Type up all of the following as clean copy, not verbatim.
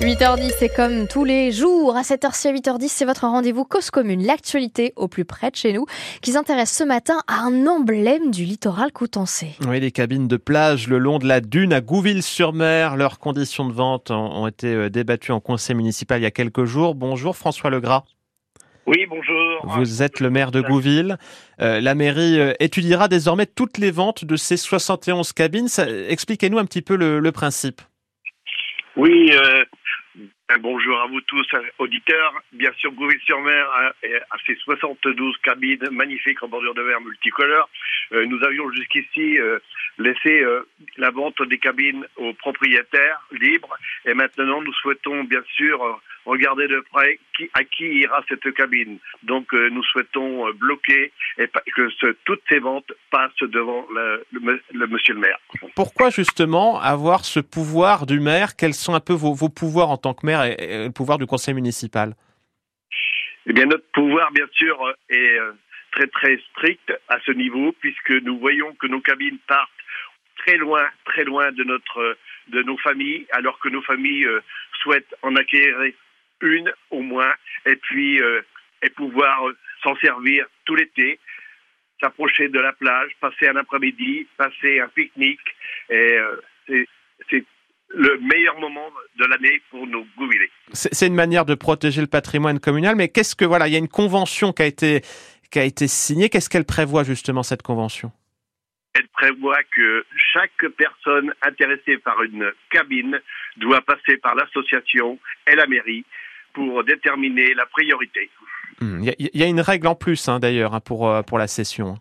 8h10, c'est comme tous les jours. À 7h10 à 8h10, c'est votre rendez-vous Cause commune, l'actualité au plus près de chez nous, qui s'intéresse ce matin à un emblème du littoral coutançais. Oui, les cabines de plage le long de la dune à Gouville-sur-Mer. Leurs conditions de vente ont été débattues en conseil municipal il y a quelques jours. Bonjour François Legras. Oui, bonjour. Vous êtes le maire de Gouville. La mairie étudiera désormais toutes les ventes de ces 71 cabines. Expliquez-nous un petit peu le principe. Oui, bonjour à vous tous, auditeurs. Bien sûr, Gouville-sur-Mer a ses 72 cabines magnifiques en bordure de mer multicolore. Nous avions jusqu'ici laissé la vente des cabines aux propriétaires libres. Et maintenant, nous souhaitons bien sûr regarder de près à qui ira cette cabine. Donc, nous souhaitons bloquer et que toutes ces ventes passent devant le monsieur le maire. Pourquoi justement avoir ce pouvoir du maire? Quels sont un peu vos pouvoirs en tant que maire et le pouvoir du conseil municipal? Eh bien, notre pouvoir, bien sûr, est très très strict à ce niveau, puisque nous voyons que nos cabines partent très loin de nos familles, alors que nos familles souhaitent en acquérir une au moins, et puis et pouvoir s'en servir tout l'été, s'approcher de la plage, passer un après-midi, passer un pique-nique, et c'est le meilleur moment de l'année pour nos gouvillés. C'est une manière de protéger le patrimoine communal, mais qu'est-ce que voilà, il y a une convention qui a été signée. Qu'est-ce qu'elle prévoit justement, cette convention? Elle prévoit que chaque personne intéressée par une cabine doit passer par l'association et la mairie pour déterminer la priorité. Il y a une règle en plus, d'ailleurs, pour la session.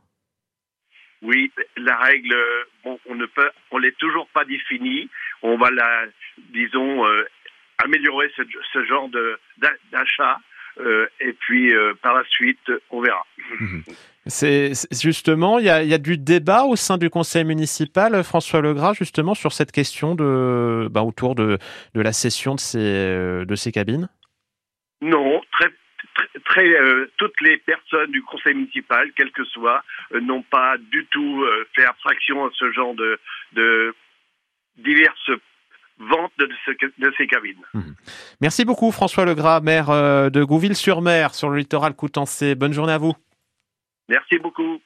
Oui, la règle, on l'est toujours pas définie. On va améliorer ce genre d'achat et puis par la suite, on verra. C'est justement, il y a du débat au sein du conseil municipal, François Legras, justement sur cette question autour de la cession de ces cabines. Non, toutes les personnes du conseil municipal, quelles que soient, n'ont pas du tout fait abstraction à ce genre de diverses ventes de ces cabines. Merci beaucoup François Legras, maire de Gouville-sur-Mer, sur le littoral coutançais. Bonne journée à vous. Merci beaucoup.